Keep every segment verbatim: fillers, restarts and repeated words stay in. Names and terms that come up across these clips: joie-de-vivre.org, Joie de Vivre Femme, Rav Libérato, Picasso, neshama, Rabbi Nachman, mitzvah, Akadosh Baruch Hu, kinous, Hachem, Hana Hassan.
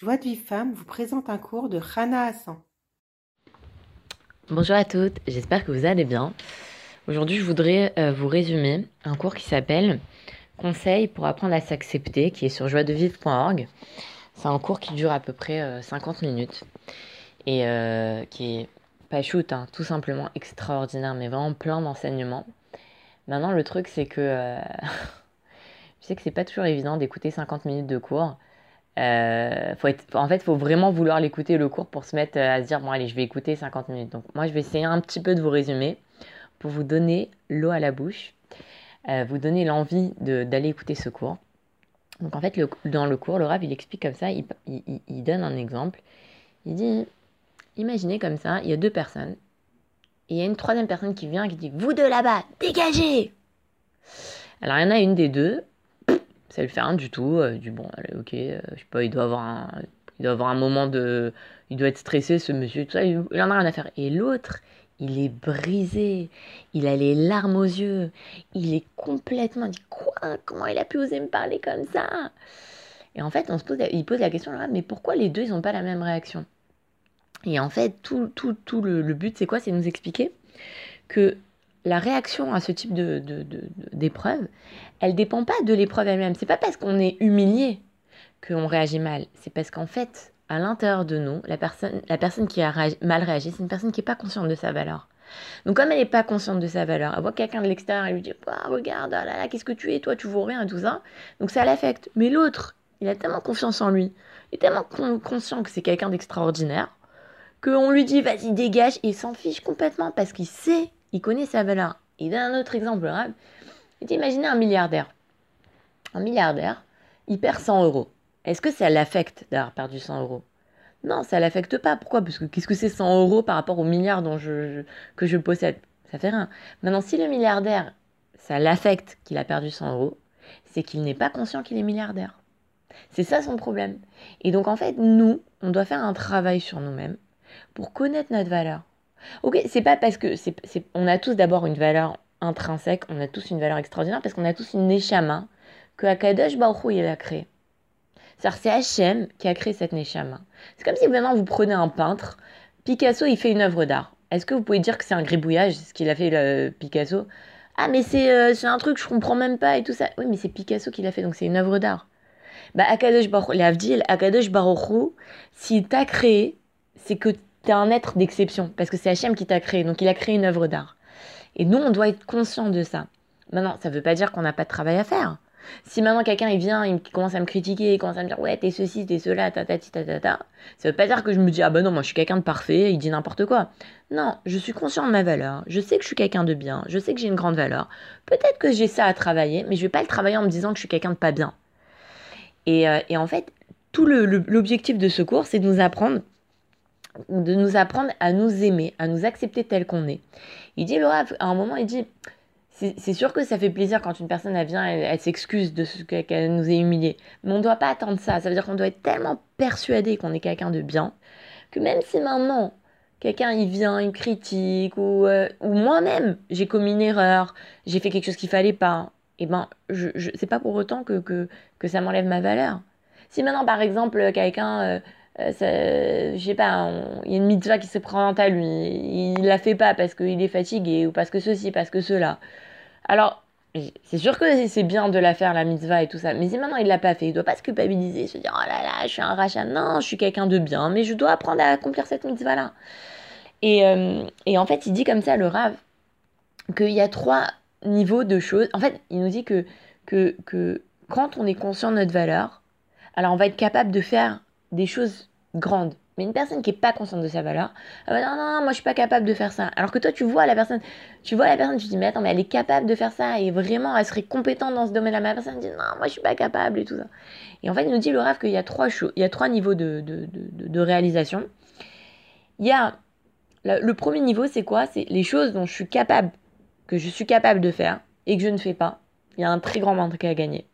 Joie de Vivre Femme vous présente un cours de Hana Hassan. Bonjour à toutes, j'espère que vous allez bien. Aujourd'hui, je voudrais euh, vous résumer un cours qui s'appelle « Conseils pour apprendre à s'accepter » qui est sur joie de vivre point org. C'est un cours qui dure à peu près euh, cinquante minutes et euh, qui est pas shoot, hein, tout simplement extraordinaire, mais vraiment plein d'enseignements. Maintenant, le truc, c'est que euh, je sais que c'est pas toujours évident d'écouter cinquante minutes de cours. Euh, faut être, en fait, il faut vraiment vouloir l'écouter le cours pour se mettre à se dire « bon allez, je vais écouter cinquante minutes ». Donc moi, je vais essayer un petit peu de vous résumer pour vous donner l'eau à la bouche, euh, vous donner l'envie de, d'aller écouter ce cours. Donc en fait, le, dans le cours, le Rav, il explique comme ça, il, il, il donne un exemple. Il dit « imaginez comme ça, il y a deux personnes et il y a une troisième personne qui vient et qui dit « vous deux là-bas, dégagez !» Alors il y en a une des deux. Ça lui fait rien du tout, euh, du bon, allez, ok, euh, je sais pas, il doit avoir un, il doit avoir un moment de, il doit être stressé ce monsieur, tout ça, il, il en a rien à faire. Et l'autre, il est brisé, il a les larmes aux yeux, il est complètement, il dit quoi, comment il a pu oser me parler comme ça? Et en fait, on se pose, il pose la question, mais pourquoi les deux, ils n'ont pas la même réaction? Et en fait, tout, tout, tout le, le but, c'est quoi? C'est de nous expliquer que la réaction à ce type de, de, de, d'épreuve, elle ne dépend pas de l'épreuve elle-même. Ce n'est pas parce qu'on est humilié qu'on réagit mal. C'est parce qu'en fait, à l'intérieur de nous, la personne, la personne qui a réagi, mal réagi, c'est une personne qui n'est pas consciente de sa valeur. Donc comme elle n'est pas consciente de sa valeur, elle voit quelqu'un de l'extérieur, elle lui dit oh, « regarde, oh là là, qu'est-ce que tu es, toi, tu vaux rien » et tout ça. Donc ça l'affecte. Mais l'autre, il a tellement confiance en lui, il est tellement con- conscient que c'est quelqu'un d'extraordinaire, qu'on lui dit « vas-y, dégage » et il s'en fiche complètement parce qu'il sait. Il connaît sa valeur. Il donne un autre exemple, le Rav. Il dit, imaginez un milliardaire. Un milliardaire, il perd cent euros. Est-ce que ça l'affecte d'avoir perdu cent euros? Non, ça ne l'affecte pas. Pourquoi? Parce que qu'est-ce que c'est cent euros par rapport aux milliards dont je, je, que je possède? Ça fait rien. Maintenant, si le milliardaire, ça l'affecte qu'il a perdu cent euros, c'est qu'il n'est pas conscient qu'il est milliardaire. C'est ça son problème. Et donc, en fait, nous, on doit faire un travail sur nous-mêmes pour connaître notre valeur. Ok, c'est pas parce que c'est, c'est, on a tous d'abord une valeur intrinsèque, on a tous une valeur extraordinaire parce qu'on a tous une neshama que Akadosh Baruch Hu il a créée. C'est-à-dire c'est Hachem qui a créé cette neshama. C'est comme si maintenant vous prenez un peintre, Picasso il fait une œuvre d'art. Est-ce que vous pouvez dire que c'est un gribouillage ce qu'il a fait le Picasso? Ah mais c'est, euh, c'est un truc je comprends même pas et tout ça. Oui mais c'est Picasso qui l'a fait donc c'est une œuvre d'art. Bah Akadosh Baruch Hu, l'Avdil, Akadosh Baruch Hu, s'il t'a créé, c'est que t'es un être d'exception, parce que c'est Hachem qui t'a créé, donc il a créé une œuvre d'art. Et nous, on doit être conscient de ça. Maintenant, ça ne veut pas dire qu'on n'a pas de travail à faire. Si maintenant quelqu'un il vient, il commence à me critiquer, il commence à me dire « ouais, t'es ceci, t'es cela, ta ta ta ta ta », ça ne veut pas dire que je me dis « ah ben non, moi je suis quelqu'un de parfait, il dit n'importe quoi ». Non, je suis conscient de ma valeur, je sais que je suis quelqu'un de bien, je sais que j'ai une grande valeur. Peut-être que j'ai ça à travailler, mais je ne vais pas le travailler en me disant que je suis quelqu'un de pas bien. Et, euh, et en fait, tout le, le, l'objectif de ce cours, c'est de nous apprendre de nous apprendre à nous aimer, à nous accepter tel qu'on est. Il dit, Laura, à un moment, il dit, c'est, c'est sûr que ça fait plaisir quand une personne, elle vient, elle, elle s'excuse de ce qu'elle nous ait humilié. Mais on ne doit pas attendre ça. Ça veut dire qu'on doit être tellement persuadé qu'on est quelqu'un de bien, que même si maintenant, quelqu'un, il vient, il me critique, ou, euh, ou moi-même, j'ai commis une erreur, j'ai fait quelque chose qu'il ne fallait pas, et eh ben, je, je, c'est pas pour autant que, que, que ça m'enlève ma valeur. Si maintenant, par exemple, quelqu'un... Euh, Euh, ça, euh, je sais pas, il y a une mitzvah qui se présente à lui, il la fait pas parce qu'il est fatigué ou parce que ceci, parce que cela. Alors, c'est sûr que c'est bien de la faire la mitzvah et tout ça, mais si maintenant il l'a pas fait, il doit pas se culpabiliser, se dire oh là là, je suis un rachat, non, je suis quelqu'un de bien, mais je dois apprendre à accomplir cette mitzvah là. Et, euh, et en fait, il dit comme ça, le Rav, qu'il y a trois niveaux de choses. En fait, il nous dit que, que, que quand on est conscient de notre valeur, alors on va être capable de faire des choses grandes. Mais une personne qui n'est pas consciente de sa valeur, elle va dire, non, non, non, moi, je ne suis pas capable de faire ça. Alors que toi, tu vois la personne, tu vois la personne, tu te dis, mais attends, mais elle est capable de faire ça et vraiment, elle serait compétente dans ce domaine-là. Mais la personne dit, non, moi, je ne suis pas capable et tout ça. Et en fait, il nous dit, le Rav, qu'il y a trois choses, il y a trois niveaux de, de, de, de réalisation. Il y a, le premier niveau, c'est quoi? C'est les choses dont je suis capable, que je suis capable de faire et que je ne fais pas. Il y a un très grand manque à gagner.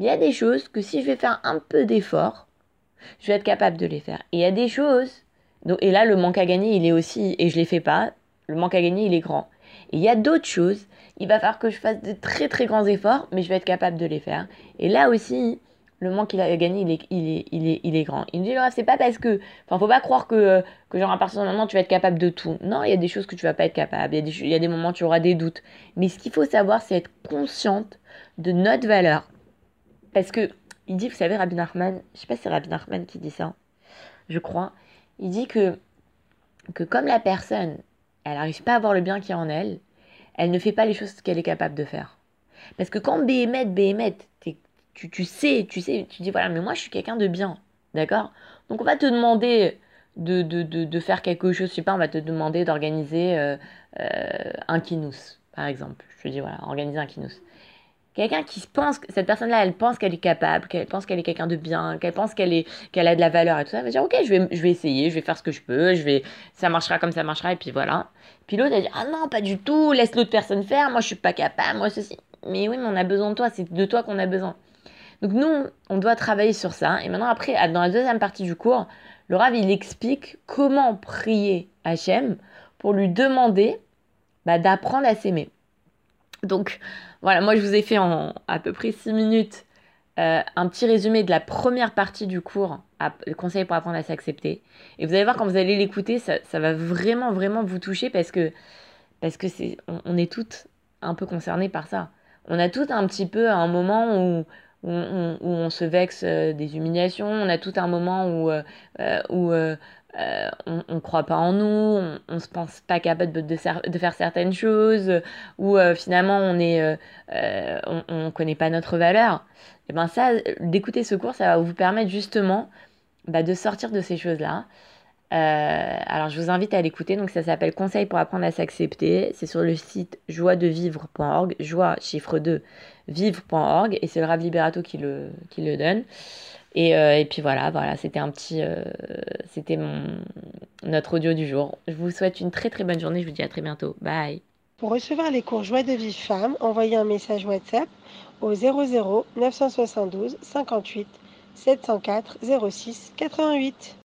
Il y a des choses que si je vais faire un peu d'effort, je vais être capable de les faire. Et il y a des choses... Donc, et là, le manque à gagner, il est aussi... Et je ne les fais pas. Le manque à gagner, il est grand. Et il y a d'autres choses. Il va falloir que je fasse de très, très grands efforts, mais je vais être capable de les faire. Et là aussi, le manque qu'il a gagné, il est, il est, il est, il est grand. Il me dit, ah, c'est pas parce que... Enfin, faut pas croire que, que genre, à partir d'un moment, tu vas être capable de tout. Non, il y a des choses que tu vas pas être capable. Il y a des, il y a des moments où tu auras des doutes. Mais ce qu'il faut savoir, c'est être consciente de notre valeur. Parce que, il dit, vous savez, Rabbi Nachman, je sais pas si c'est Rabbi Nachman qui dit ça, hein, je crois, il dit que, que comme la personne, elle n'arrive pas à voir le bien qu'il y a en elle, elle ne fait pas les choses qu'elle est capable de faire. Parce que quand Béhémet, Béhémet, tu, tu sais, tu sais, tu dis voilà, mais moi je suis quelqu'un de bien, d'accord? Donc on va te demander de, de, de, de faire quelque chose, je sais pas, on va te demander d'organiser euh, euh, un kinous, par exemple. Je te dis voilà, organiser un kinous. Quelqu'un qui pense, que cette personne-là, elle pense qu'elle est capable, qu'elle pense qu'elle est quelqu'un de bien, qu'elle pense qu'elle est, qu'elle a de la valeur et tout ça, elle va dire ok, je vais, je vais essayer, je vais faire ce que je peux, je vais, ça marchera comme ça marchera et puis voilà. Puis l'autre, elle dit ah non, pas du tout, laisse l'autre personne faire, moi je suis pas capable, moi ceci. Mais oui, mais on a besoin de toi, c'est de toi qu'on a besoin. Donc nous, on doit travailler sur ça. Et maintenant, après, dans la deuxième partie du cours, le Rav, il explique comment prier Hachem pour lui demander bah, d'apprendre à s'aimer. Donc voilà, moi je vous ai fait en à peu près six minutes euh, un petit résumé de la première partie du cours, à, le conseil pour apprendre à s'accepter. Et vous allez voir, quand vous allez l'écouter, ça, ça va vraiment, vraiment vous toucher parce que, parce que c'est, on, on est toutes un peu concernées par ça. On a toutes un petit peu un moment où... Où on, où on se vexe euh, des humiliations, on a tout un moment où, euh, où euh, euh, on ne croit pas en nous, on ne se pense pas capable de, de, de faire certaines choses, où euh, finalement on euh, euh, ne on, on connaît pas notre valeur. Et ben ça, d'écouter ce cours, ça va vous permettre justement bah, de sortir de ces choses-là. Euh, alors je vous invite à l'écouter, donc ça s'appelle « Conseils pour apprendre à s'accepter », c'est sur le site joie de vivre point org, joie chiffre deux, vivre point org, et c'est le Rav Libérato qui le, qui le donne, et, euh, et puis voilà, voilà c'était un petit, euh, c'était mon, notre audio du jour. Je vous souhaite une très très bonne journée, je vous dis à très bientôt, bye. Pour recevoir les cours Joie de Vivre Femme, envoyez un message WhatsApp au zéro zéro neuf cent soixante-douze cinquante-huit sept cent quatre zéro six quatre-vingt-huit.